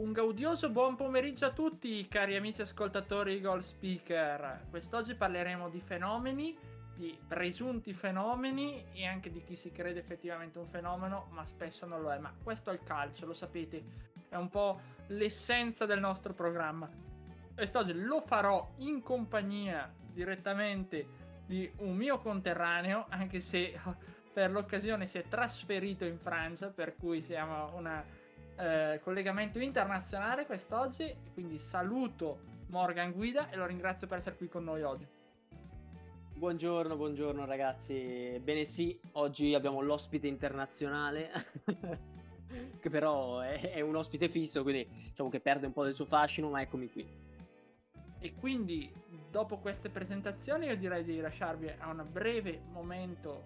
Un gaudioso buon pomeriggio a tutti, cari amici ascoltatori di Goal Speaker. Quest'oggi parleremo di fenomeni, di presunti fenomeni e anche di chi si crede effettivamente un fenomeno, ma spesso non lo è. Ma questo è il calcio, lo sapete, è un po' l'essenza del nostro programma. Quest'oggi lo farò in compagnia direttamente di un mio conterraneo, anche se per l'occasione si è trasferito in Francia, per cui siamo una... collegamento internazionale quest'oggi, quindi saluto Morgan Guida e lo ringrazio per essere qui con noi oggi. Buongiorno ragazzi, bene sì, oggi abbiamo l'ospite internazionale che però è un ospite fisso, quindi diciamo che perde un po' del suo fascino, ma eccomi qui. E quindi dopo queste presentazioni io direi di lasciarvi a un breve momento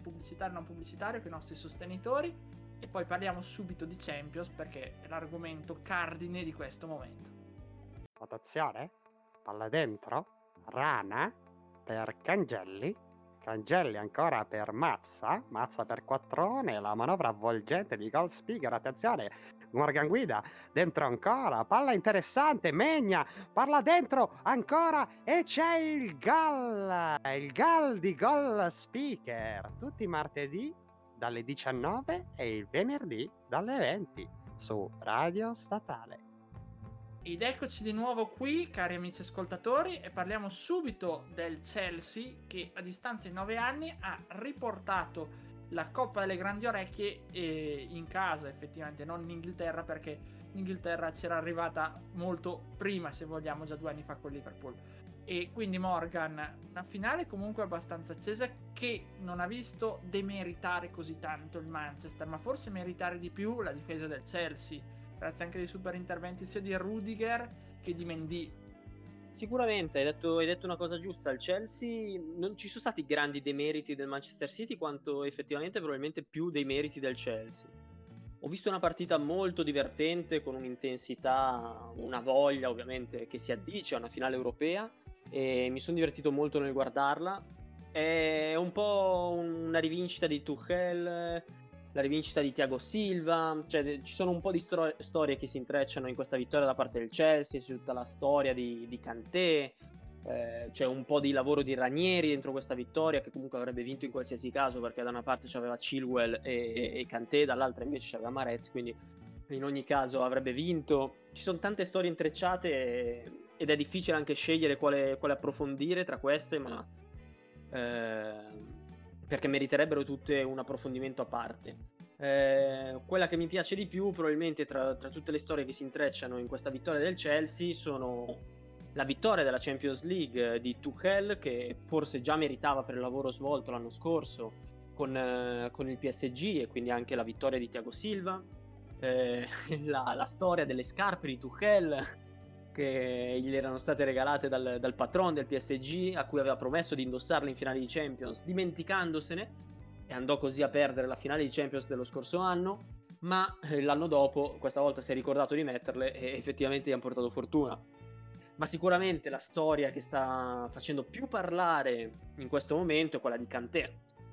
pubblicitario non pubblicitario con i nostri sostenitori e poi parliamo subito di Champions, perché è l'argomento cardine di questo momento. Votazione, palla dentro, Rana per Cangelli ancora per Mazza per Quattrone, la manovra avvolgente di Goal Speaker, attenzione, Morgan Guida, dentro ancora, palla interessante, Megna, palla dentro ancora e c'è il gol di Goal Speaker, tutti i martedì dalle 19 e il venerdì dalle 20 su Radio Statale. Ed eccoci di nuovo qui, cari amici ascoltatori, e parliamo subito del Chelsea che a distanza di 9 anni ha riportato la Coppa delle Grandi Orecchie in casa, effettivamente, non in Inghilterra, perché l'Inghilterra c'era arrivata molto prima, se vogliamo, già 2 anni fa con Liverpool. E quindi Morgan, una finale comunque abbastanza accesa che non ha visto demeritare così tanto il Manchester, ma forse meritare di più la difesa del Chelsea, grazie anche ai super interventi sia di Rudiger che di Mendy. Sicuramente, hai detto una cosa giusta, il Chelsea non ci sono stati grandi demeriti del Manchester City quanto effettivamente probabilmente più dei meriti del Chelsea. Ho visto una partita molto divertente con un'intensità, una voglia ovviamente che si addice a una finale europea e mi sono divertito molto nel guardarla. È un po' una rivincita di Tuchel, la rivincita di Thiago Silva, cioè ci sono un po' di storie che si intrecciano in questa vittoria da parte del Chelsea, c'è tutta la storia di Kanté, c'è un po' di lavoro di Ranieri dentro questa vittoria che comunque avrebbe vinto in qualsiasi caso, perché da una parte c'aveva Chilwell e Kanté, dall'altra invece c'aveva Marez, quindi in ogni caso avrebbe vinto. Ci sono tante storie intrecciate ed è difficile anche scegliere quale approfondire tra queste, ma perché meriterebbero tutte un approfondimento a parte. Quella che mi piace di più probabilmente tra tutte le storie che si intrecciano in questa vittoria del Chelsea sono la vittoria della Champions League di Tuchel, che forse già meritava per il lavoro svolto l'anno scorso con il PSG, e quindi anche la vittoria di Thiago Silva, la storia delle scarpe di Tuchel che gli erano state regalate dal patron del PSG, a cui aveva promesso di indossarle in finale di Champions, dimenticandosene, e andò così a perdere la finale di Champions dello scorso anno, ma l'anno dopo questa volta si è ricordato di metterle e effettivamente gli hanno portato fortuna. Ma sicuramente la storia che sta facendo più parlare in questo momento è quella di Kanté,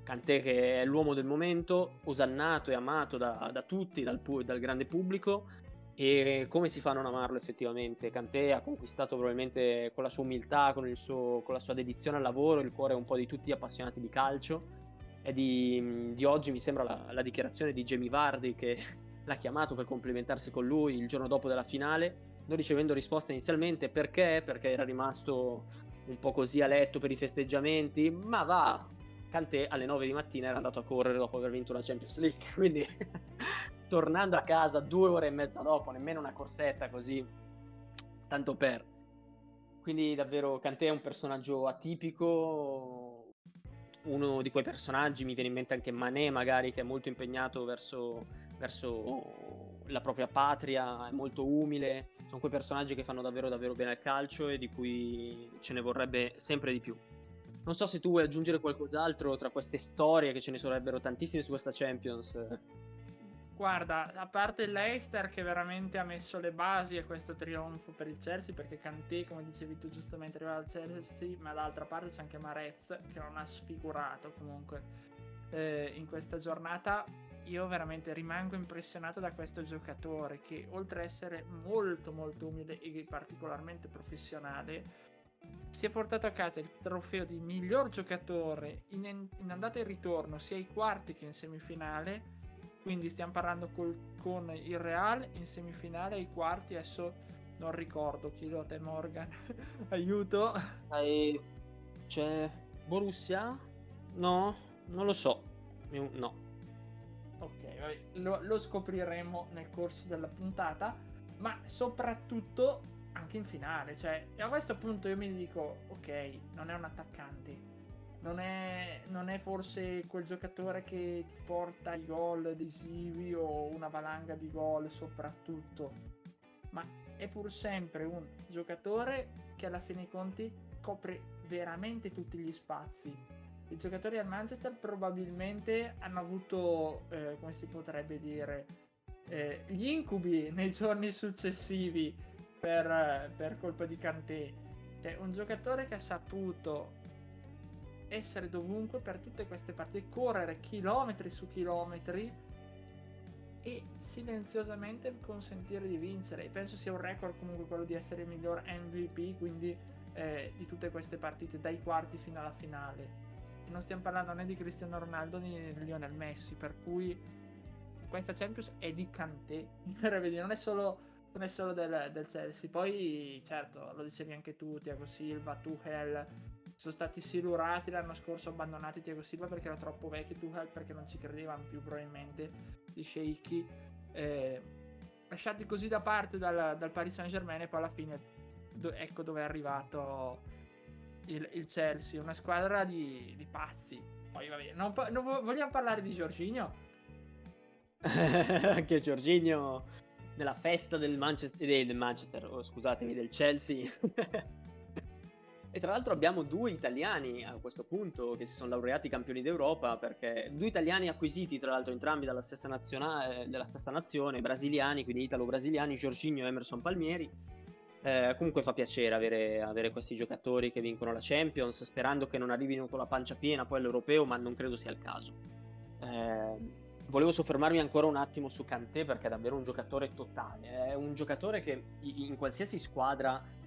che è l'uomo del momento, osannato e amato da tutti, dal grande pubblico, e come si fa a non amarlo effettivamente? Kanté ha conquistato probabilmente con la sua umiltà, con la sua dedizione al lavoro, il cuore un po' di tutti gli appassionati di calcio, e di oggi mi sembra la dichiarazione di Jamie Vardy che l'ha chiamato per complimentarsi con lui il giorno dopo della finale, non ricevendo risposta inizialmente perché era rimasto un po' così a letto per i festeggiamenti, ma Kanté alle 9 di mattina era andato a correre dopo aver vinto la Champions League, quindi tornando a casa 2 ore e mezza dopo, nemmeno una corsetta così, tanto per. Quindi davvero Kanté è un personaggio atipico, uno di quei personaggi, mi viene in mente anche Mané magari, che è molto impegnato verso la propria patria, è molto umile, sono quei personaggi che fanno davvero davvero bene al calcio e di cui ce ne vorrebbe sempre di più. Non so se tu vuoi aggiungere qualcos'altro tra queste storie, che ce ne sarebbero tantissime su questa Champions. Guarda, a parte l'Leicester che veramente ha messo le basi a questo trionfo per il Chelsea, perché Kanté, come dicevi tu giustamente, arriva al Chelsea, ma dall'altra parte c'è anche Marez che non ha sfigurato comunque in questa giornata. Io veramente rimango impressionato da questo giocatore che, oltre a essere molto molto umile e particolarmente professionale, si è portato a casa il trofeo di miglior giocatore in andata e ritorno, sia ai quarti che in semifinale. Quindi stiamo parlando con il Real in semifinale, ai quarti, adesso non ricordo chi lo te Morgan, aiuto. C'è Borussia? No, non lo so, no. Ok, vabbè. Lo scopriremo nel corso della puntata, ma soprattutto anche in finale, cioè a questo punto io mi dico, ok, non è un attaccante. Non è forse quel giocatore che ti porta i gol decisivi o una valanga di gol soprattutto, ma è pur sempre un giocatore che alla fine dei conti copre veramente tutti gli spazi. I giocatori al Manchester probabilmente hanno avuto, come si potrebbe dire, gli incubi nei giorni successivi per colpa di Kanté. Cioè, un giocatore che ha saputo essere dovunque per tutte queste partite, correre chilometri su chilometri e silenziosamente consentire di vincere. E penso sia un record comunque quello di essere il miglior MVP, quindi di tutte queste partite dai quarti fino alla finale. E non stiamo parlando né di Cristiano Ronaldo né di Lionel Messi, per cui questa Champions è di Kanté, non è solo del Chelsea. Poi certo, lo dicevi anche tu, Thiago Silva, Tuchel sono stati silurati l'anno scorso, abbandonati Thiago Silva perché era troppo vecchio, Tuchel perché non ci credevano più probabilmente, gli sceicchi lasciati così da parte dal Paris Saint Germain, e poi alla fine ecco dove è arrivato il Chelsea, una squadra di pazzi. Poi vabbè, non vogliamo parlare di Jorginho? Anche Jorginho nella festa del Chelsea. E tra l'altro abbiamo due italiani a questo punto che si sono laureati campioni d'Europa, perché due italiani acquisiti tra l'altro entrambi dalla stessa nazione, brasiliani, quindi italo-brasiliani, Jorginho e Emerson Palmieri. Comunque fa piacere avere questi giocatori che vincono la Champions, sperando che non arrivino con la pancia piena poi all'Europeo, ma non credo sia il caso. Volevo soffermarmi ancora un attimo su Kanté, perché è davvero un giocatore totale, è un giocatore che in qualsiasi squadra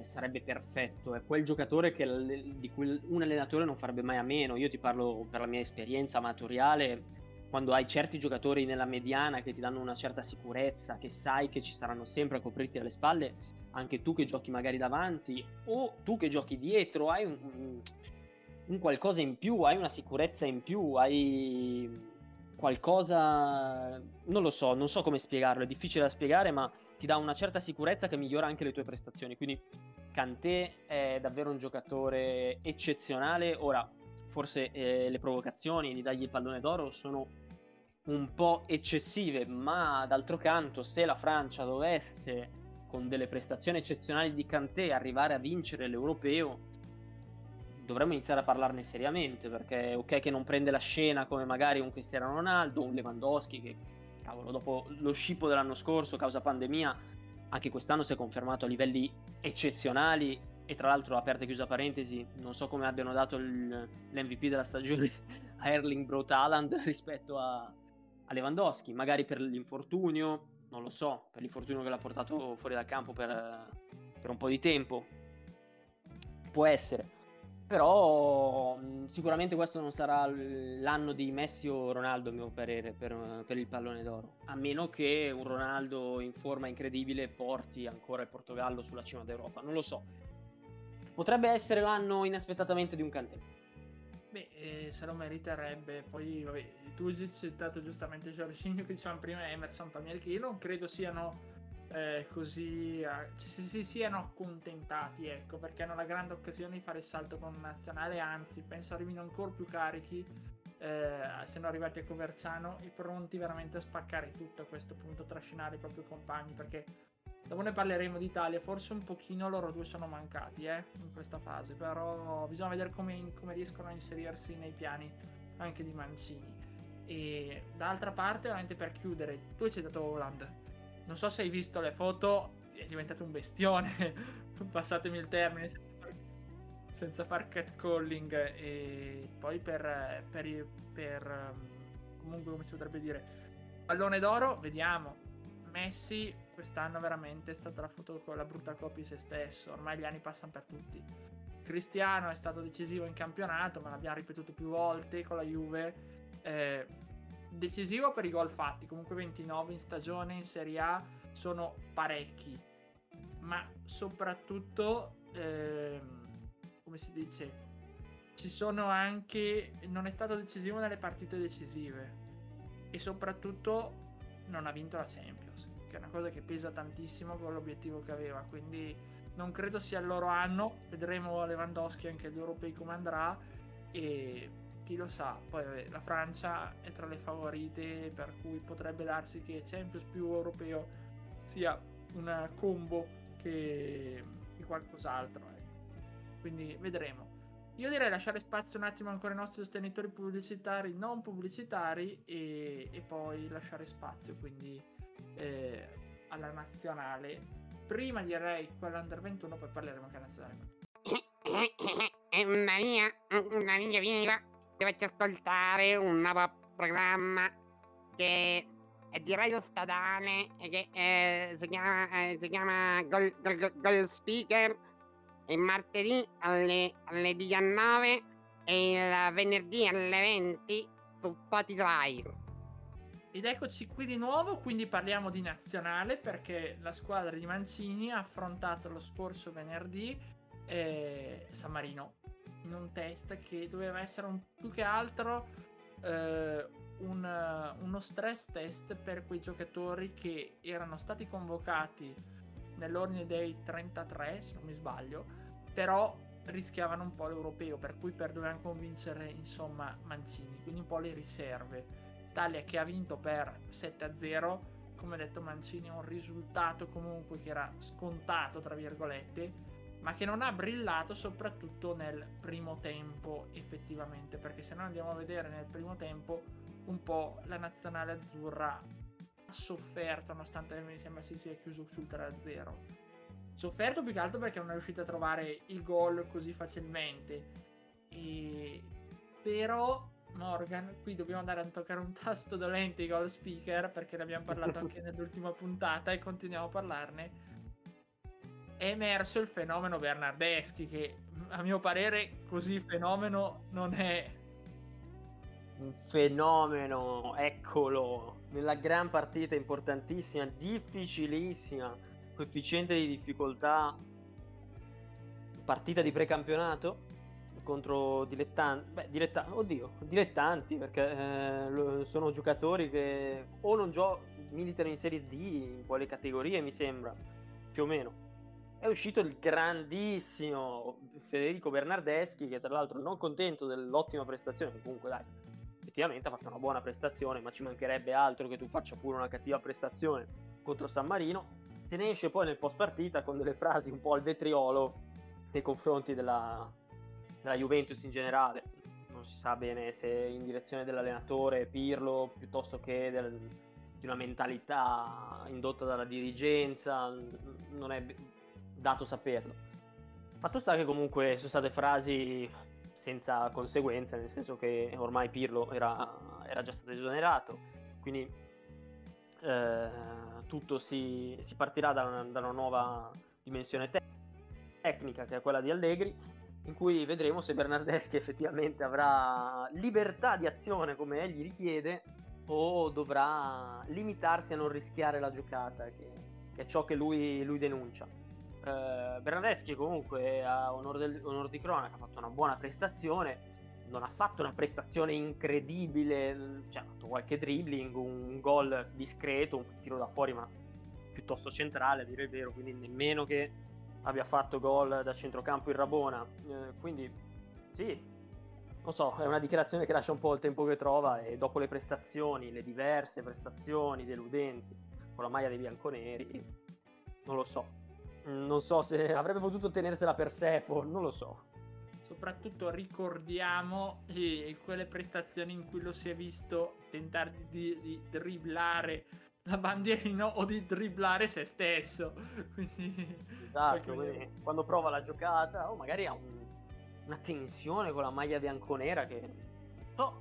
sarebbe perfetto, è quel giocatore di cui un allenatore non farebbe mai a meno. Io ti parlo per la mia esperienza amatoriale, quando hai certi giocatori nella mediana che ti danno una certa sicurezza, che sai che ci saranno sempre a coprirti alle spalle, anche tu che giochi magari davanti o tu che giochi dietro, hai un qualcosa in più, hai una sicurezza in più, hai qualcosa, non so come spiegarlo, è difficile da spiegare, ma ti dà una certa sicurezza che migliora anche le tue prestazioni. Quindi Kanté è davvero un giocatore eccezionale. Ora forse le provocazioni di dargli il pallone d'oro sono un po' eccessive, ma d'altro canto, se la Francia dovesse con delle prestazioni eccezionali di Kanté arrivare a vincere l'Europeo, dovremmo iniziare a parlarne seriamente, perché ok che non prende la scena come magari un Cristiano Ronaldo, un Lewandowski che, cavolo, dopo lo scippo dell'anno scorso causa pandemia, anche quest'anno si è confermato a livelli eccezionali. E tra l'altro, aperta e chiusa parentesi, non so come abbiano dato l'MVP della stagione a Erling Braut Haaland rispetto a Lewandowski, magari per l'infortunio, non lo so, per l'infortunio che l'ha portato fuori dal campo per un po' di tempo, può essere. Però sicuramente questo non sarà l'anno di Messi o Ronaldo, a mio parere, per il pallone d'oro, a meno che un Ronaldo in forma incredibile porti ancora il Portogallo sulla cima d'Europa, non lo so. Potrebbe essere l'anno inaspettatamente di un Kanté. Se lo meriterebbe. Poi vabbè, tu hai citato giustamente Jorginho, che dicevamo prima, e Emerson Palmieri, che io non credo siano così si siano accontentati, ecco, perché hanno la grande occasione di fare il salto con nazionale, anzi penso arrivino ancora più carichi siano arrivati a Coverciano e pronti veramente a spaccare tutto, a questo punto trascinare i propri compagni, perché dopo ne parleremo d'Italia, forse un pochino loro due sono mancati in questa fase, però bisogna vedere come riescono a inserirsi nei piani anche di Mancini. E d'altra parte, veramente per chiudere, tu hai citato Haaland, non so se hai visto le foto, è diventato un bestione passatemi il termine, senza far catcalling, e poi per comunque, come si potrebbe dire, pallone d'oro, vediamo. Messi quest'anno veramente è stata la foto con la brutta copia di se stesso, ormai gli anni passano per tutti. Cristiano è stato decisivo in campionato, ma l'abbiamo ripetuto più volte con la Juve, decisivo per i gol fatti, comunque 29 in stagione in Serie A sono parecchi, ma soprattutto come si dice, ci sono anche, non è stato decisivo nelle partite decisive e soprattutto non ha vinto la Champions, che è una cosa che pesa tantissimo con l'obiettivo che aveva, quindi non credo sia il loro anno, vedremo Lewandowski anche agli europei come andrà e chi lo sa. Poi la Francia è tra le favorite, per cui potrebbe darsi che Champions più europeo sia una combo che qualcos'altro, quindi vedremo. Io direi lasciare spazio un attimo ancora ai nostri sostenitori pubblicitari, non pubblicitari, e poi lasciare spazio quindi alla nazionale, prima direi quella under 21, poi parleremo anche alla nazionale. Maria, vieni qua, dovete ascoltare un nuovo programma che è di Radio Statale e che si chiama Goal Speaker, il martedì alle 19 e il venerdì alle 20 su Spotify. Ed eccoci qui di nuovo, quindi parliamo di nazionale, perché la squadra di Mancini ha affrontato lo scorso venerdì San Marino in un test che doveva essere più che altro uno stress test per quei giocatori che erano stati convocati nell'ordine dei 33, se non mi sbaglio, però rischiavano un po' l'europeo, per cui dovevano convincere insomma Mancini, quindi un po' le riserve. Italia che ha vinto per 7-0, come ha detto Mancini, un risultato comunque che era scontato tra virgolette, ma che non ha brillato soprattutto nel primo tempo effettivamente, perché se noi andiamo a vedere nel primo tempo un po' la nazionale azzurra ha sofferto, nonostante mi sembra si sia chiuso sul 3-0, sofferto più che altro perché non è riuscito a trovare il gol così facilmente. Però Morgan, qui dobbiamo andare a toccare un tasto dolente di Goal Speaker, perché ne abbiamo parlato anche nell'ultima puntata e continuiamo a parlarne. È emerso il fenomeno Bernardeschi, che a mio parere così fenomeno non è. Un fenomeno, eccolo, nella gran partita importantissima, difficilissima, coefficiente di difficoltà, partita di precampionato contro dilettanti, dilettanti, perché sono giocatori che o non militano in Serie D, in quale categorie mi sembra, più o meno. È uscito il grandissimo Federico Bernardeschi, che tra l'altro, non contento dell'ottima prestazione, comunque dai, effettivamente ha fatto una buona prestazione, ma ci mancherebbe altro che tu faccia pure una cattiva prestazione contro San Marino, se ne esce poi nel post partita con delle frasi un po' al vetriolo nei confronti della Juventus in generale. Non si sa bene se in direzione dell'allenatore Pirlo, piuttosto che di una mentalità indotta dalla dirigenza, non è dato saperlo. Fatto sta che comunque sono state frasi senza conseguenze, nel senso che ormai Pirlo era già stato esonerato, quindi tutto si partirà da una nuova dimensione tecnica, che è quella di Allegri, in cui vedremo se Bernardeschi effettivamente avrà libertà di azione come egli richiede o dovrà limitarsi a non rischiare la giocata, che è ciò che lui denuncia. Bernardeschi comunque, a onor di cronaca, ha fatto una buona prestazione, non ha fatto una prestazione incredibile, cioè ha fatto qualche dribbling, un gol discreto, un tiro da fuori ma piuttosto centrale a dire il vero, quindi nemmeno che abbia fatto gol da centrocampo in Rabona, quindi sì, non so, è una dichiarazione che lascia un po' il tempo che trova, e dopo le prestazioni, le diverse prestazioni deludenti con la maglia dei bianconeri, non so se avrebbe potuto tenersela per sé, non lo so. Soprattutto ricordiamo quelle prestazioni in cui lo si è visto tentare di dribblare la bandierina o di dribblare se stesso. Quindi, esatto, quando prova la giocata, o magari ha una tensione con la maglia bianconera che non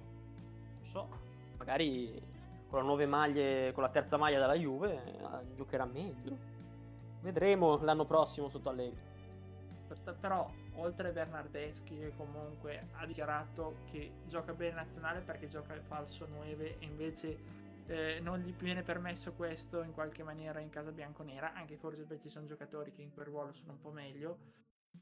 so, magari con le 9 maglie, con la terza maglia dalla Juve giocherà meglio. Vedremo l'anno prossimo sotto Allegri. Però oltre a Bernardeschi, che comunque ha dichiarato che gioca bene in nazionale perché gioca il falso 9 e invece non gli viene permesso questo in qualche maniera in casa bianconera, anche forse perché ci sono giocatori che in quel ruolo sono un po' meglio,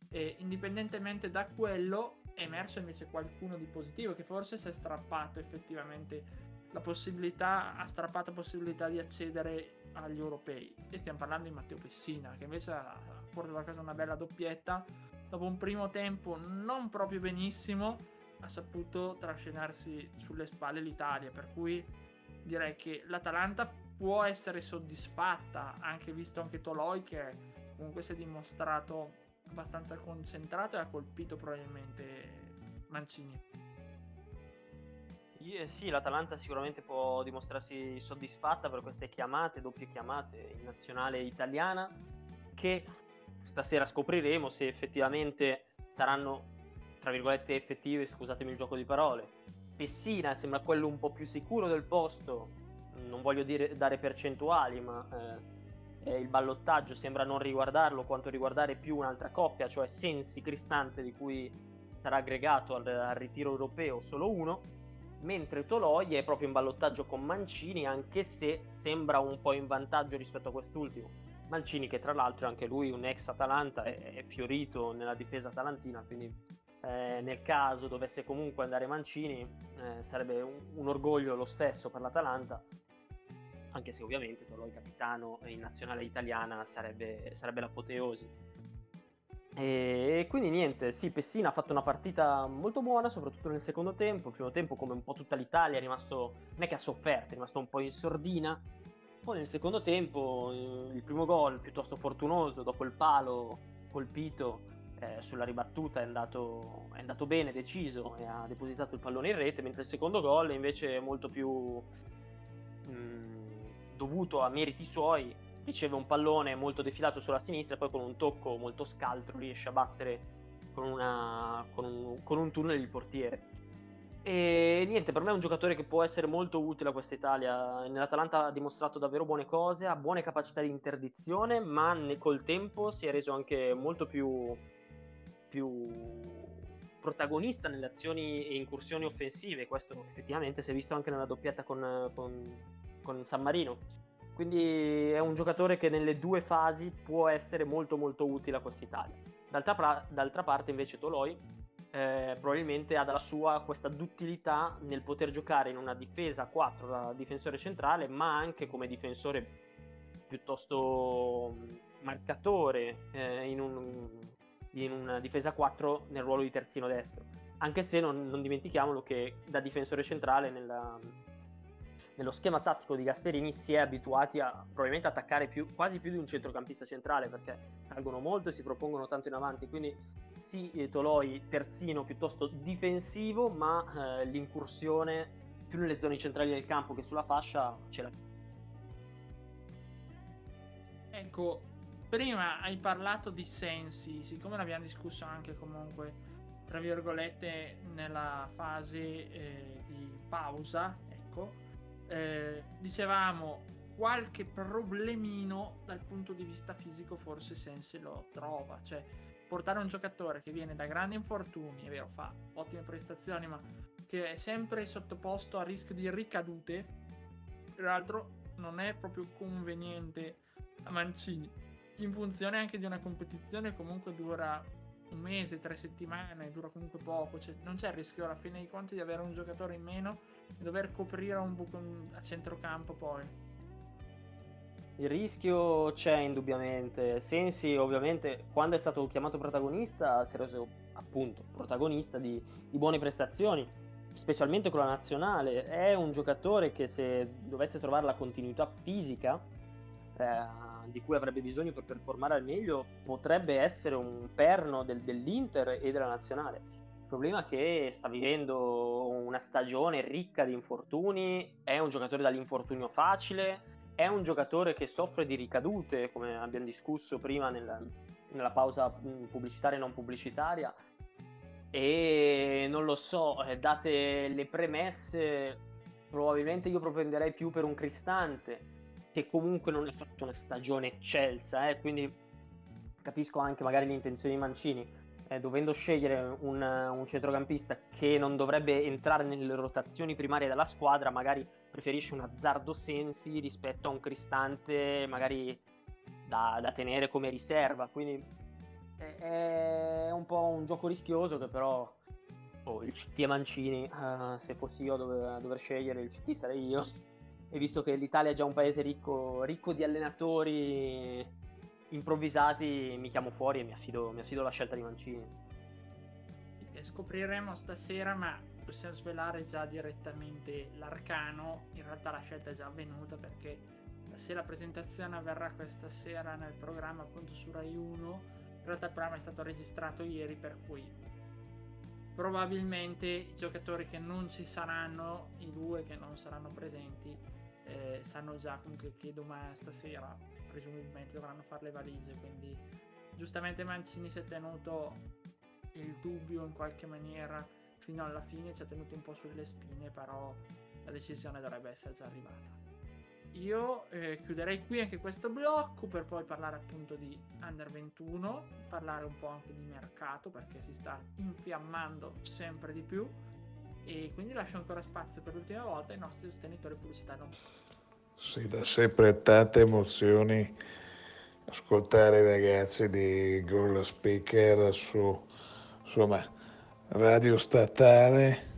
e indipendentemente da quello è emerso invece qualcuno di positivo che forse si è strappato effettivamente la possibilità, ha strappato la possibilità di accedere agli europei, e stiamo parlando di Matteo Pessina, che invece ha portato a casa una bella doppietta dopo un primo tempo non proprio benissimo, ha saputo trascinarsi sulle spalle l'Italia, per cui direi che l'Atalanta può essere soddisfatta, anche visto anche Toloi, che comunque si è dimostrato abbastanza concentrato e ha colpito probabilmente Mancini. Sì, l'Atalanta sicuramente può dimostrarsi soddisfatta per queste chiamate, doppie chiamate in nazionale italiana, che stasera scopriremo se effettivamente saranno, tra virgolette, effettive, scusatemi il gioco di parole. Pessina sembra quello un po' più sicuro del posto, non voglio dire dare percentuali, ma il ballottaggio sembra non riguardarlo quanto riguardare più un'altra coppia, cioè Sensi, Cristante, di cui sarà aggregato al ritiro europeo solo uno, mentre Toloi è proprio in ballottaggio con Mancini, anche se sembra un po' in vantaggio rispetto a quest'ultimo. Mancini, che tra l'altro è anche lui un ex Atalanta, è fiorito nella difesa atalantina, quindi nel caso dovesse comunque andare Mancini sarebbe un orgoglio lo stesso per l'Atalanta, anche se ovviamente Toloi capitano in nazionale italiana sarebbe l'apoteosi. E quindi niente, sì, Pessina ha fatto una partita molto buona, soprattutto nel secondo tempo. Il primo tempo, come un po' tutta l'Italia, non è che ha sofferto, è rimasto un po' in sordina. Poi nel secondo tempo il primo gol, piuttosto fortunoso, dopo il palo colpito sulla ribattuta, è andato bene, deciso, e ha depositato il pallone in rete, mentre il secondo gol invece è molto più dovuto a meriti suoi. Riceve un pallone molto defilato sulla sinistra e poi con un tocco molto scaltro riesce a battere con un tunnel il portiere. E niente, per me è un giocatore che può essere molto utile a questa Italia. Nell'Atalanta ha dimostrato davvero buone cose, ha buone capacità di interdizione, ma col tempo si è reso anche molto più protagonista nelle azioni e incursioni offensive. Questo effettivamente si è visto anche nella doppietta con San Marino. Quindi è un giocatore che nelle due fasi può essere molto molto utile a quest'Italia. D'altra parte invece Toloi probabilmente ha dalla sua questa duttilità nel poter giocare in una difesa a 4 da difensore centrale, ma anche come difensore piuttosto marcatore in una difesa a 4 nel ruolo di terzino destro. Anche se non dimentichiamolo che da difensore centrale nello schema tattico di Gasperini si è abituati a probabilmente attaccare quasi più di un centrocampista centrale, perché salgono molto e si propongono tanto in avanti. Quindi sì, Toloi terzino piuttosto difensivo, ma l'incursione più nelle zone centrali del campo che sulla fascia ce l'ha. Ecco, prima hai parlato di Sensi, siccome l'abbiamo discusso anche comunque tra virgolette nella fase di pausa, ecco, dicevamo qualche problemino dal punto di vista fisico forse Sensi lo trova, cioè portare un giocatore che viene da grandi infortuni, è vero, fa ottime prestazioni, ma che è sempre sottoposto a rischio di ricadute, tra l'altro non è proprio conveniente a Mancini, in funzione anche di una competizione che comunque dura un mese, 3 settimane, dura comunque poco, cioè non c'è il rischio alla fine dei conti di avere un giocatore in meno e dover coprire un buco a centrocampo. Poi il rischio c'è indubbiamente. Sensi ovviamente quando è stato chiamato protagonista si è reso appunto protagonista di buone prestazioni, specialmente con la nazionale. È un giocatore che, se dovesse trovare la continuità fisica di cui avrebbe bisogno per performare al meglio, potrebbe essere un perno dell'Inter e della nazionale. Il problema è che sta vivendo una stagione ricca di infortuni, è un giocatore dall'infortunio facile, è un giocatore che soffre di ricadute, come abbiamo discusso prima nella pausa pubblicitaria e non pubblicitaria, e non lo so, date le premesse, probabilmente io propenderei più per un Cristante, che comunque non è fatto una stagione eccelsa, quindi capisco anche magari le intenzioni di Mancini, dovendo scegliere un centrocampista che non dovrebbe entrare nelle rotazioni primarie della squadra, magari preferisce un azzardo Sensi rispetto a un Cristante magari da tenere come riserva, quindi è un po' un gioco rischioso che però il CT e Mancini, se fossi io a dover scegliere il CT sarei io, e visto che l'Italia è già un paese ricco di allenatori improvvisati, mi chiamo fuori e mi affido alla scelta di Mancini. Scopriremo stasera, ma possiamo svelare già direttamente l'arcano. In realtà la scelta è già avvenuta, perché se la presentazione avverrà questa sera nel programma, appunto, su Rai 1. In realtà il programma è stato registrato ieri, per cui probabilmente i giocatori che non ci saranno, i due che non saranno presenti, sanno già comunque che domani, stasera, presumibilmente dovranno fare le valigie, quindi giustamente Mancini si è tenuto il dubbio in qualche maniera fino alla fine, ci ha tenuto un po' sulle spine, però la decisione dovrebbe essere già arrivata. Io chiuderei qui anche questo blocco, per poi parlare appunto di Under 21, parlare un po' anche di mercato, perché si sta infiammando sempre di più, e quindi lascio ancora spazio per l'ultima volta ai nostri sostenitori pubblicitari. Sì, da sempre tante emozioni ascoltare i ragazzi di Goal Speaker su Radio Statale.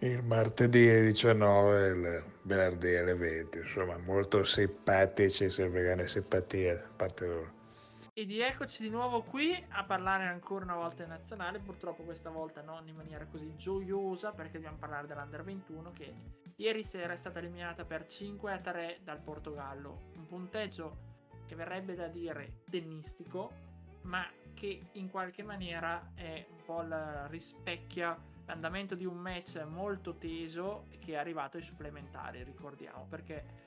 Il martedì 19, il venerdì alle 20, insomma, molto simpatici, serve simpatia da parte loro. Ed eccoci di nuovo qui a parlare ancora una volta in nazionale, purtroppo questa volta non in maniera così gioiosa, perché dobbiamo parlare dell'Under 21 che ieri sera è stata eliminata per 5-3 dal Portogallo, un punteggio che verrebbe da dire tennistico, ma che in qualche maniera è un po' rispecchia l'andamento di un match molto teso che è arrivato ai supplementari, ricordiamo, perché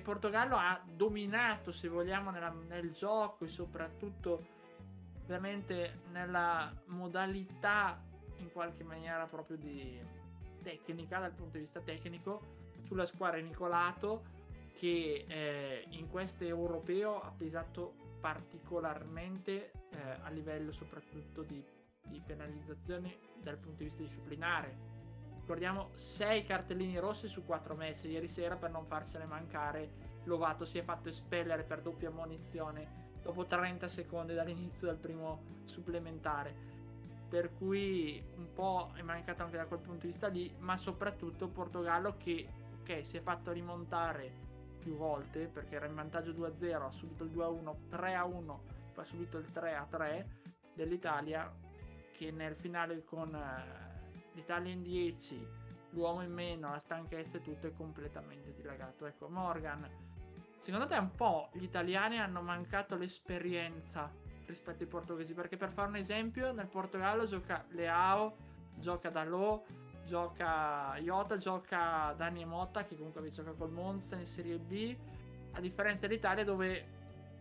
Portogallo ha dominato, se vogliamo, nel gioco e soprattutto veramente nella modalità, in qualche maniera proprio di tecnica, dal punto di vista tecnico, sulla squadra Nicolato, che in questo europeo ha pesato particolarmente a livello soprattutto di penalizzazioni dal punto di vista disciplinare. Ricordiamo 6 cartellini rossi su 4 match. Ieri sera, per non farsene mancare, Lovato si è fatto espellere per doppia ammonizione dopo 30 secondi dall'inizio del primo supplementare, per cui un po' è mancato anche da quel punto di vista lì, ma soprattutto Portogallo che si è fatto rimontare più volte, perché era in vantaggio 2-0, ha subito il 2-1, 3-1, poi ha subito il 3-3 dell'Italia, che nel finale con l'Italia in 10, l'uomo in meno, la stanchezza e tutto è completamente dilagato. Ecco, Morgan, secondo te un po' gli italiani hanno mancato l'esperienza rispetto ai portoghesi? Perché, per fare un esempio, nel Portogallo gioca Leao, gioca Dalot, gioca Jota, gioca Dani Mota, che comunque aveva giocato col Monza in Serie B, a differenza dell'Italia, dove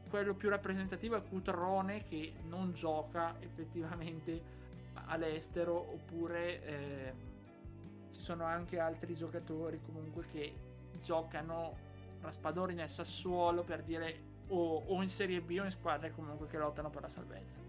quello più rappresentativo è Cutrone, che non gioca effettivamente all'estero, oppure ci sono anche altri giocatori comunque che giocano, Raspadori nel Sassuolo, per dire, o in Serie B o in squadre comunque che lottano per la salvezza.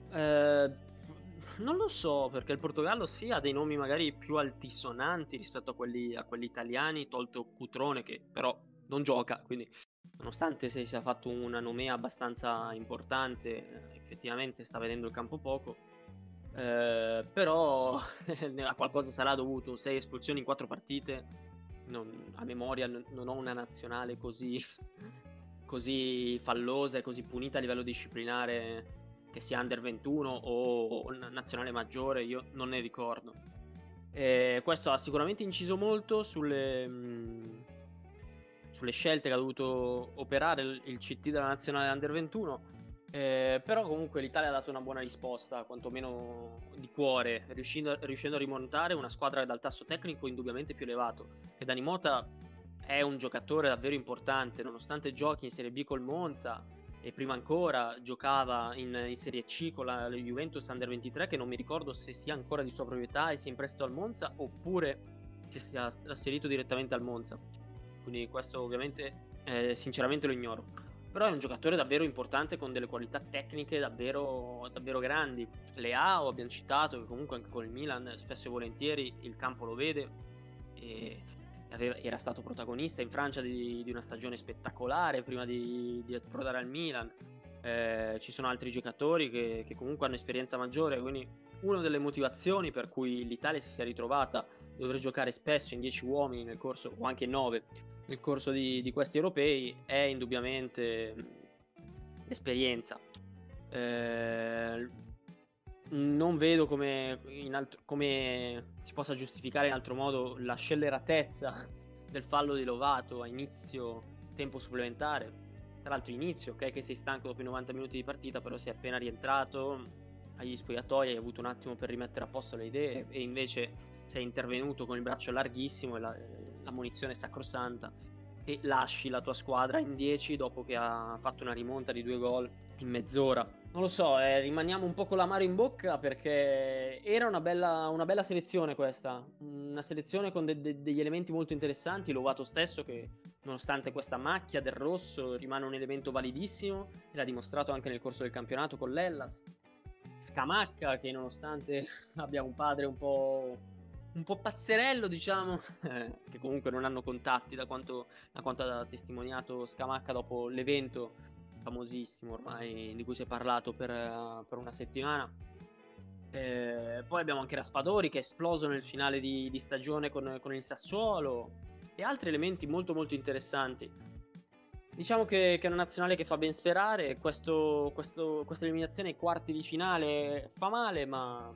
Non lo so, perché il Portogallo sì ha dei nomi magari più altisonanti rispetto a quelli italiani, tolto Cutrone, che però non gioca, quindi nonostante si sia fatto una nomea abbastanza importante, effettivamente sta vedendo il campo poco, però a qualcosa sarà dovuto. 6 espulsioni in 4 partite, a memoria non ho una nazionale così fallosa e così punita a livello disciplinare che sia under 21 o nazionale maggiore, io non ne ricordo. Questo ha sicuramente inciso molto sulle scelte che ha dovuto operare il CT della nazionale under 21, però comunque l'Italia ha dato una buona risposta, quantomeno di cuore, riuscendo a rimontare una squadra dal tasso tecnico indubbiamente più elevato. E Dani Mota è un giocatore davvero importante, nonostante giochi in Serie B col Monza e prima ancora giocava in Serie C con la Juventus under 23, che non mi ricordo se sia ancora di sua proprietà e sia in prestito al Monza oppure se sia trasferito direttamente al Monza, quindi questo ovviamente sinceramente lo ignoro, però è un giocatore davvero importante con delle qualità tecniche davvero, davvero grandi. Leao abbiamo citato, che comunque anche con il Milan spesso e volentieri il campo lo vede, e era stato protagonista in Francia di una stagione spettacolare prima di approdare al Milan. Ci sono altri giocatori che comunque hanno esperienza maggiore, quindi una delle motivazioni per cui l'Italia si sia ritrovata dover giocare spesso in 10 uomini nel corso, o anche 9 nel corso di questi europei, è indubbiamente l'esperienza. Non vedo come si possa giustificare in altro modo la scelleratezza del fallo di Lovato a inizio tempo supplementare. Tra l'altro inizio, ok, che sei stanco dopo i 90 minuti di partita, però sei appena rientrato agli spogliatoi, hai avuto un attimo per rimettere a posto le idee e invece sei intervenuto con il braccio larghissimo e la munizione sacrosanta, e lasci la tua squadra in 10 dopo che ha fatto una rimonta di 2 gol in mezz'ora. Non lo so, rimaniamo un po' con l'amaro in bocca, perché era una bella selezione questa, una selezione con degli elementi molto interessanti. Lovato stesso, che nonostante questa macchia del rosso rimane un elemento validissimo, e l'ha dimostrato anche nel corso del campionato con l'Hellas. Scamacca, che nonostante abbia un padre un po' pazzerello, diciamo, che comunque non hanno contatti da quanto ha testimoniato Scamacca dopo l'evento famosissimo ormai di cui si è parlato per una settimana. Poi abbiamo anche Raspadori, che è esploso nel finale di stagione con il Sassuolo, e altri elementi molto molto interessanti. Diciamo che è una nazionale che fa ben sperare. Questa eliminazione ai quarti di finale fa male, ma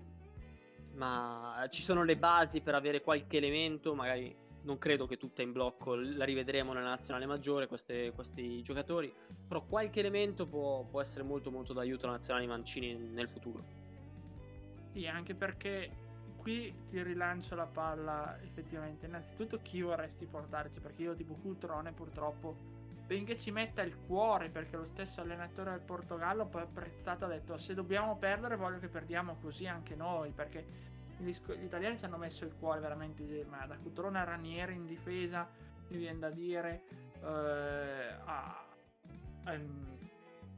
ci sono le basi per avere qualche elemento, magari non credo che tutta in blocco, la rivedremo nella nazionale maggiore questi giocatori, però qualche elemento può essere molto molto d'aiuto alla nazionale di Mancini nel futuro. Sì, anche perché qui ti rilancio la palla effettivamente. Innanzitutto chi vorresti portarci, perché io tipo Cutrone purtroppo, benché ci metta il cuore, perché lo stesso allenatore del Portogallo poi apprezzato ha detto: se dobbiamo perdere voglio che perdiamo così anche noi, perché gli italiani ci hanno messo il cuore veramente, ma da Cutrone a Ranieri in difesa, mi viene da dire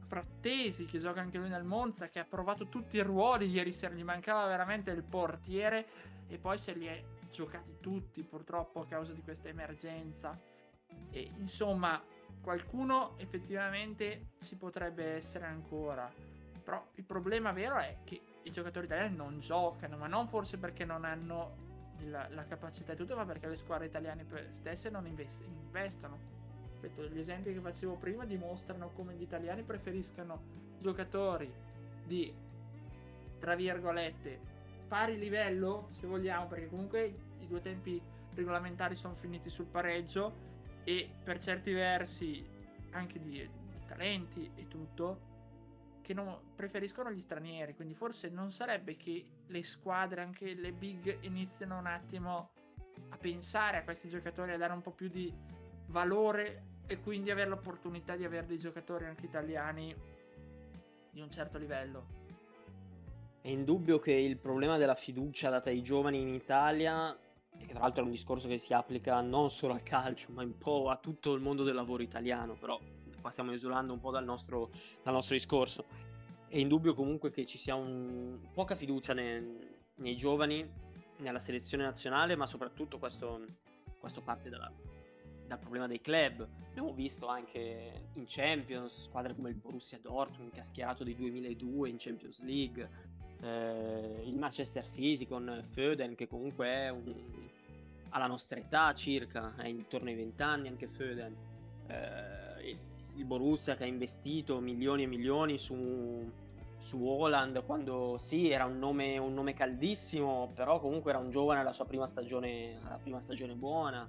Frattesi, che gioca anche lui nel Monza, che ha provato tutti i ruoli ieri sera, gli mancava veramente il portiere e poi se li è giocati tutti purtroppo a causa di questa emergenza. E insomma qualcuno effettivamente ci potrebbe essere ancora, però il problema vero è che i giocatori italiani non giocano, ma non forse perché non hanno la capacità e tutto, ma perché le squadre italiane stesse non investono. Gli esempi che facevo prima dimostrano come gli italiani preferiscano giocatori di, tra virgolette, pari livello, se vogliamo, perché comunque i 2 tempi regolamentari sono finiti sul pareggio, e per certi versi anche di talenti e tutto, che non preferiscono gli stranieri. Quindi forse non sarebbe che le squadre, anche le big, iniziano un attimo a pensare a questi giocatori, a dare un po' più di valore e quindi avere l'opportunità di avere dei giocatori anche italiani di un certo livello. È indubbio che il problema della fiducia data ai giovani in Italia, e che tra l'altro è un discorso che si applica non solo al calcio ma un po' a tutto il mondo del lavoro italiano, però qua stiamo esulando un po' dal nostro discorso. È indubbio comunque che ci sia poca fiducia nei giovani, nella selezione nazionale, ma soprattutto questo parte dal problema dei club. Abbiamo visto anche in Champions squadre come il Borussia Dortmund che ha schierato di 2002 in Champions League, il Manchester City con Foden, che comunque è alla nostra età circa, è intorno ai 20 anni anche Foden, il Borussia che ha investito milioni e milioni su su Haaland, quando sì, era un nome caldissimo, però comunque era un giovane alla sua prima stagione buona.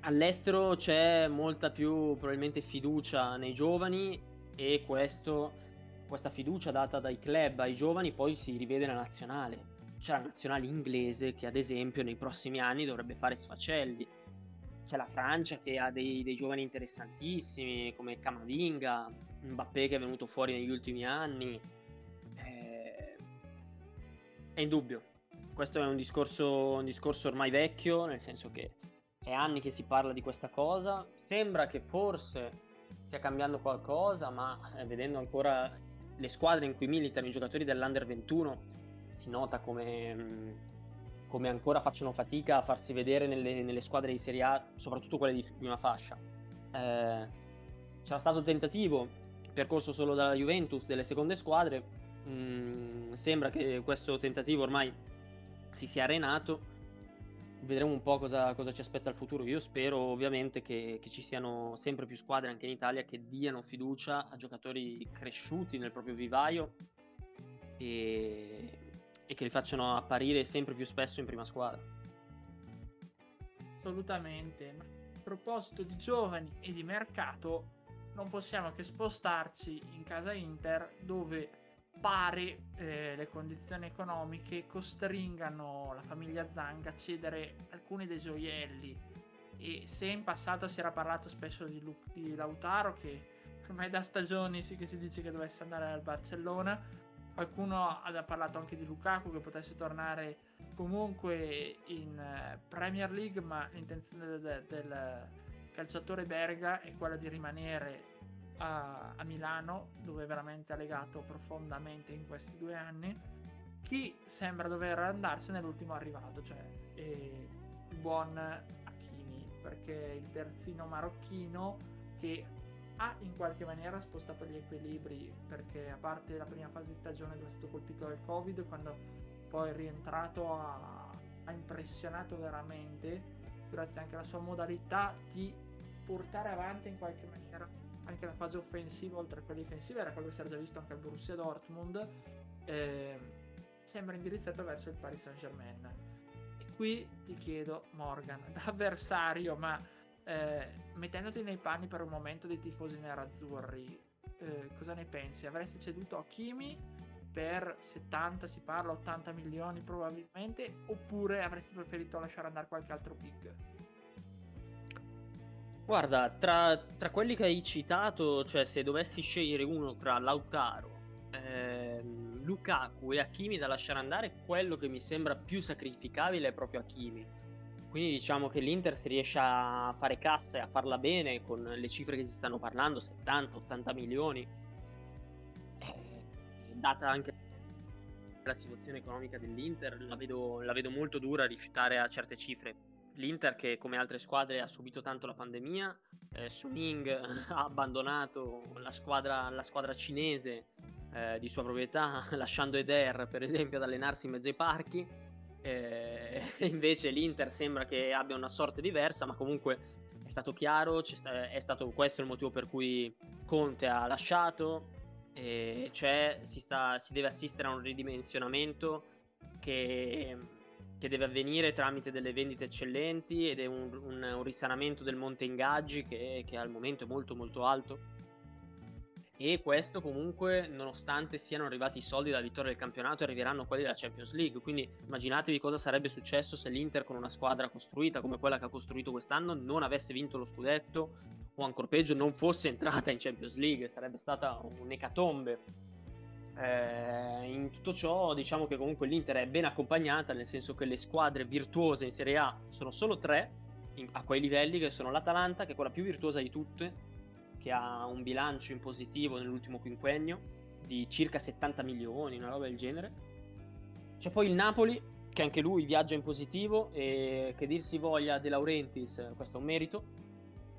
All'estero c'è molta più probabilmente fiducia nei giovani, e questa fiducia data dai club ai giovani poi si rivede nella nazionale. C'è la nazionale inglese che ad esempio nei prossimi anni dovrebbe fare sfacelli. C'è la Francia che ha dei giovani interessantissimi come Camavinga, Mbappé che è venuto fuori negli ultimi anni. È indubbio. Questo è un discorso ormai vecchio, nel senso che è anni che si parla di questa cosa. Sembra che forse stia cambiando qualcosa, ma vedendo ancora le squadre in cui militano i giocatori dell'Under 21 si nota come ancora facciano fatica a farsi vedere nelle squadre di Serie A, soprattutto quelle di prima fascia. C'era stato il tentativo, percorso solo dalla Juventus, delle seconde squadre. Sembra che questo tentativo ormai si sia arenato. Vedremo un po' cosa ci aspetta il futuro. Io spero ovviamente che ci siano sempre più squadre anche in Italia che diano fiducia a giocatori cresciuti nel proprio vivaio e che li facciano apparire sempre più spesso in prima squadra. Assolutamente. Ma a proposito di giovani e di mercato, non possiamo che spostarci in casa Inter, dove pare le condizioni economiche costringano la famiglia Zanga a cedere alcuni dei gioielli. E se in passato si era parlato spesso di Lautaro, che ormai da stagioni sì che si dice che dovesse andare al Barcellona, qualcuno ha parlato anche di Lukaku, che potesse tornare comunque in Premier League, ma l'intenzione del calciatore belga è quella di rimanere a Milano, dove è veramente legato profondamente in questi 2 anni. Chi sembra dover andarsene è l'ultimo arrivato, cioè il buon Hakimi, perché è il terzino marocchino che ha in qualche maniera spostato gli equilibri, perché a parte la prima fase di stagione dove è stato colpito dal Covid, quando poi è rientrato ha impressionato veramente, grazie anche alla sua modalità di portare avanti in qualche maniera anche la fase offensiva oltre a quella difensiva. Era quello che si era già visto anche al Borussia Dortmund. Sembra indirizzato verso il Paris Saint Germain. E qui ti chiedo, Morgan, da avversario, ma mettendoti nei panni per un momento dei tifosi nerazzurri, cosa ne pensi? Avresti ceduto Hakimi per 70, si parla 80 milioni probabilmente, oppure avresti preferito lasciare andare qualche altro big? Guarda, tra quelli che hai citato, cioè se dovessi scegliere uno tra Lautaro, Lukaku e Hakimi da lasciare andare, quello che mi sembra più sacrificabile è proprio Hakimi. Quindi diciamo che l'Inter, se riesce a fare cassa e a farla bene con le cifre che si stanno parlando, 70-80 milioni, data anche la situazione economica dell'Inter, la vedo molto dura a rifiutare a certe cifre. L'Inter, che come altre squadre ha subito tanto la pandemia, Suning ha abbandonato la squadra cinese di sua proprietà, lasciando Eder per esempio ad allenarsi in mezzo ai parchi. Invece l'Inter sembra che abbia una sorte diversa, ma comunque è stato chiaro, è stato questo il motivo per cui Conte ha lasciato, e cioè si deve assistere a un ridimensionamento che deve avvenire tramite delle vendite eccellenti ed è un risanamento del monte ingaggi che al momento è molto molto alto, e questo comunque nonostante siano arrivati i soldi dalla vittoria del campionato, arriveranno quelli della Champions League. Quindi immaginatevi cosa sarebbe successo se l'Inter, con una squadra costruita come quella che ha costruito quest'anno, non avesse vinto lo scudetto, o ancor peggio non fosse entrata in Champions League. Sarebbe stata un'ecatombe. In tutto ciò diciamo che comunque l'Inter è ben accompagnata, nel senso che le squadre virtuose in Serie A sono solo 3 a quei livelli, che sono l'Atalanta, che è quella più virtuosa di tutte, che ha un bilancio in positivo nell'ultimo quinquennio di circa 70 milioni, una roba del genere. C'è poi il Napoli, che anche lui viaggia in positivo, e che dir si voglia De Laurentiis, questo è un merito,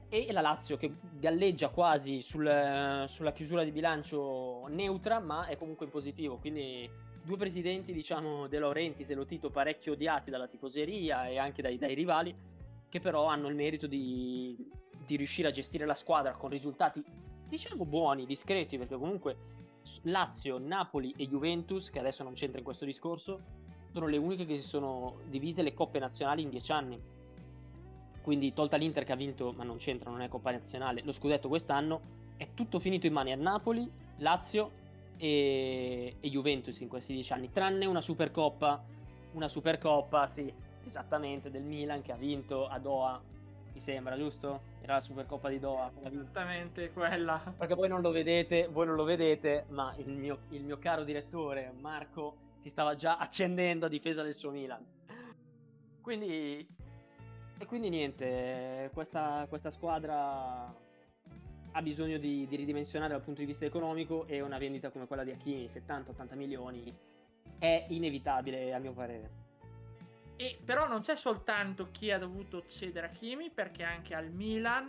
e la Lazio, che galleggia quasi sulla chiusura di bilancio neutra, ma è comunque in positivo. Quindi due presidenti, diciamo, De Laurentiis e Lotito, parecchio odiati dalla tifoseria e anche dai rivali, che però hanno il merito di riuscire a gestire la squadra con risultati diciamo buoni, discreti, perché comunque Lazio, Napoli e Juventus, che adesso non c'entra in questo discorso, sono le uniche che si sono divise le coppe nazionali in 10 anni. Quindi, tolta l'Inter che ha vinto, ma non c'entra, non è coppa nazionale, lo scudetto quest'anno, è tutto finito in mani a Napoli, Lazio e Juventus in questi 10 anni, tranne una Supercoppa, sì, esattamente, del Milan che ha vinto a Doha, mi sembra, giusto? Era la Supercoppa di Doha. Esattamente, quella. Perché voi non lo vedete, ma il mio caro direttore Marco si stava già accendendo a difesa del suo Milan. Quindi niente, questa squadra ha bisogno di ridimensionare dal punto di vista economico, e una vendita come quella di Hakimi, 70-80 milioni, è inevitabile a mio parere. E però non c'è soltanto chi ha dovuto cedere Hakimi, perché anche al Milan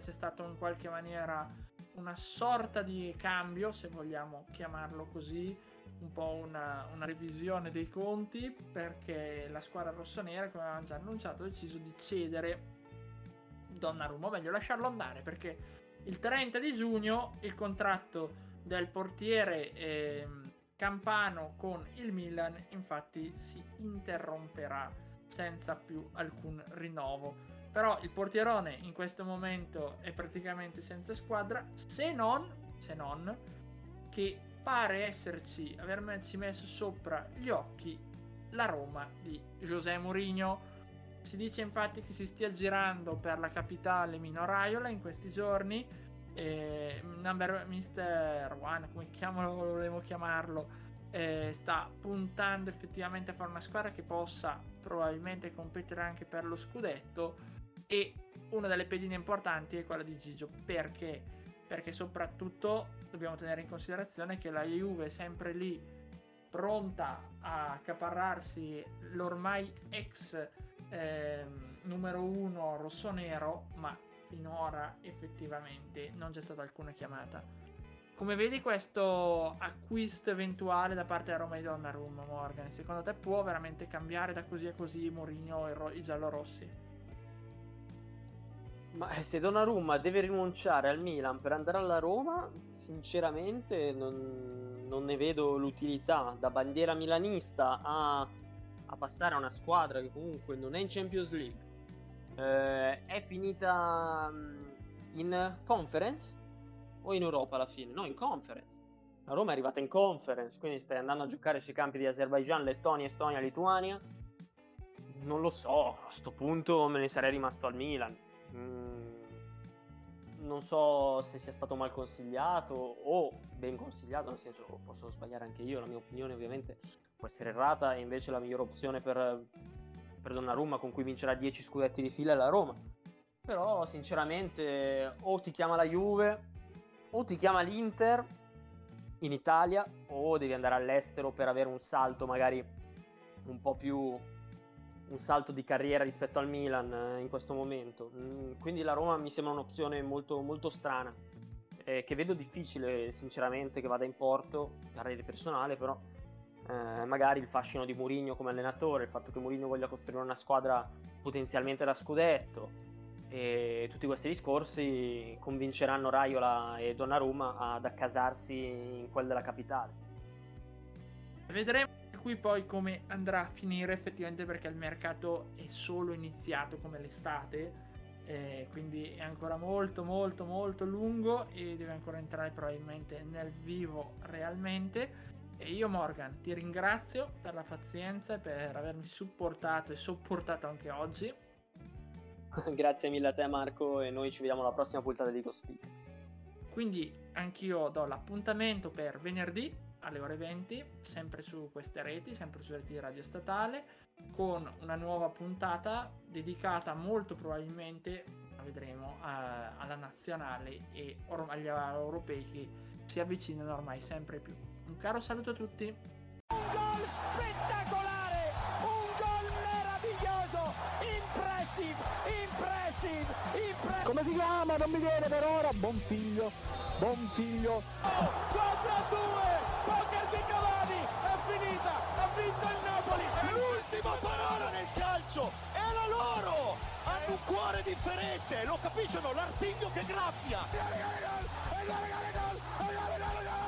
c'è stato in qualche maniera una sorta di cambio, se vogliamo chiamarlo così, un po' una revisione dei conti, perché la squadra rossonera, come avevamo già annunciato, ha deciso di cedere Donnarumma, o meglio lasciarlo andare, perché il 30 di giugno il contratto del portiere campano con il Milan infatti si interromperà senza più alcun rinnovo. Però il portierone in questo momento è praticamente senza squadra, se non che pare averci messo sopra gli occhi la Roma di José Mourinho. Si dice infatti che si stia girando per la capitale Mino Raiola in questi giorni, Mister One, come volevo chiamarlo, sta puntando effettivamente a fare una squadra che possa probabilmente competere anche per lo scudetto, e una delle pedine importanti è quella di Gigio. Perché soprattutto dobbiamo tenere in considerazione che la Juve è sempre lì pronta a accaparrarsi l'ormai ex numero 1 rossonero, ma finora effettivamente non c'è stata alcuna chiamata. Come vedi questo acquisto eventuale da parte della Roma di Donnarumma, Morgan? Secondo te può veramente cambiare da così a così Mourinho e i giallorossi? Ma se Donnarumma deve rinunciare al Milan per andare alla Roma, sinceramente non ne vedo l'utilità. Da bandiera milanista a passare a una squadra che comunque non è in Champions League, è finita in Conference o in Europa alla fine? No, in Conference. La Roma è arrivata in Conference, quindi stai andando a giocare sui campi di Azerbaigian, Lettonia, Estonia, Lituania. Non lo so, a sto punto me ne sarei rimasto al Milan. Non so se sia stato mal consigliato o ben consigliato, nel senso, posso sbagliare anche io, la mia opinione ovviamente può essere errata, e invece la migliore opzione per Donnarumma, con cui vincerà 10 scudetti di fila, è la Roma. Però sinceramente o ti chiama la Juve o ti chiama l'Inter in Italia, o devi andare all'estero per avere un salto, magari un po' più, un salto di carriera rispetto al Milan in questo momento. Quindi la Roma mi sembra un'opzione molto, molto strana, che vedo difficile sinceramente che vada in porto, parere personale. Però magari il fascino di Mourinho come allenatore, il fatto che Mourinho voglia costruire una squadra potenzialmente da scudetto, e tutti questi discorsi convinceranno Raiola e Donnarumma ad accasarsi in quella della capitale. Vedremo qui poi come andrà a finire effettivamente, perché il mercato è solo iniziato, come l'estate, quindi è ancora molto molto molto lungo e deve ancora entrare probabilmente nel vivo realmente. E io, Morgan, ti ringrazio per la pazienza e per avermi supportato e sopportato anche oggi. Grazie mille a te, Marco, e noi ci vediamo alla prossima puntata di Goal Speaker. Quindi anch'io do l'appuntamento per venerdì alle ore 20, sempre su queste reti, sempre sulle reti di Radio Statale, con una nuova puntata dedicata molto probabilmente, vedremo, alla nazionale e agli europei che si avvicinano ormai sempre più. Un caro saluto a tutti. Un gol spettacolare, un gol meraviglioso, impressive. Come si chiama? Non mi viene per ora. Bonfiglio. 4-2. Poker di Cavani, è finita, ha vinto il Napoli, è l'ultima parola nel calcio, era loro, hanno un cuore di sofferente, lo capiscono, l'artiglio che graffia.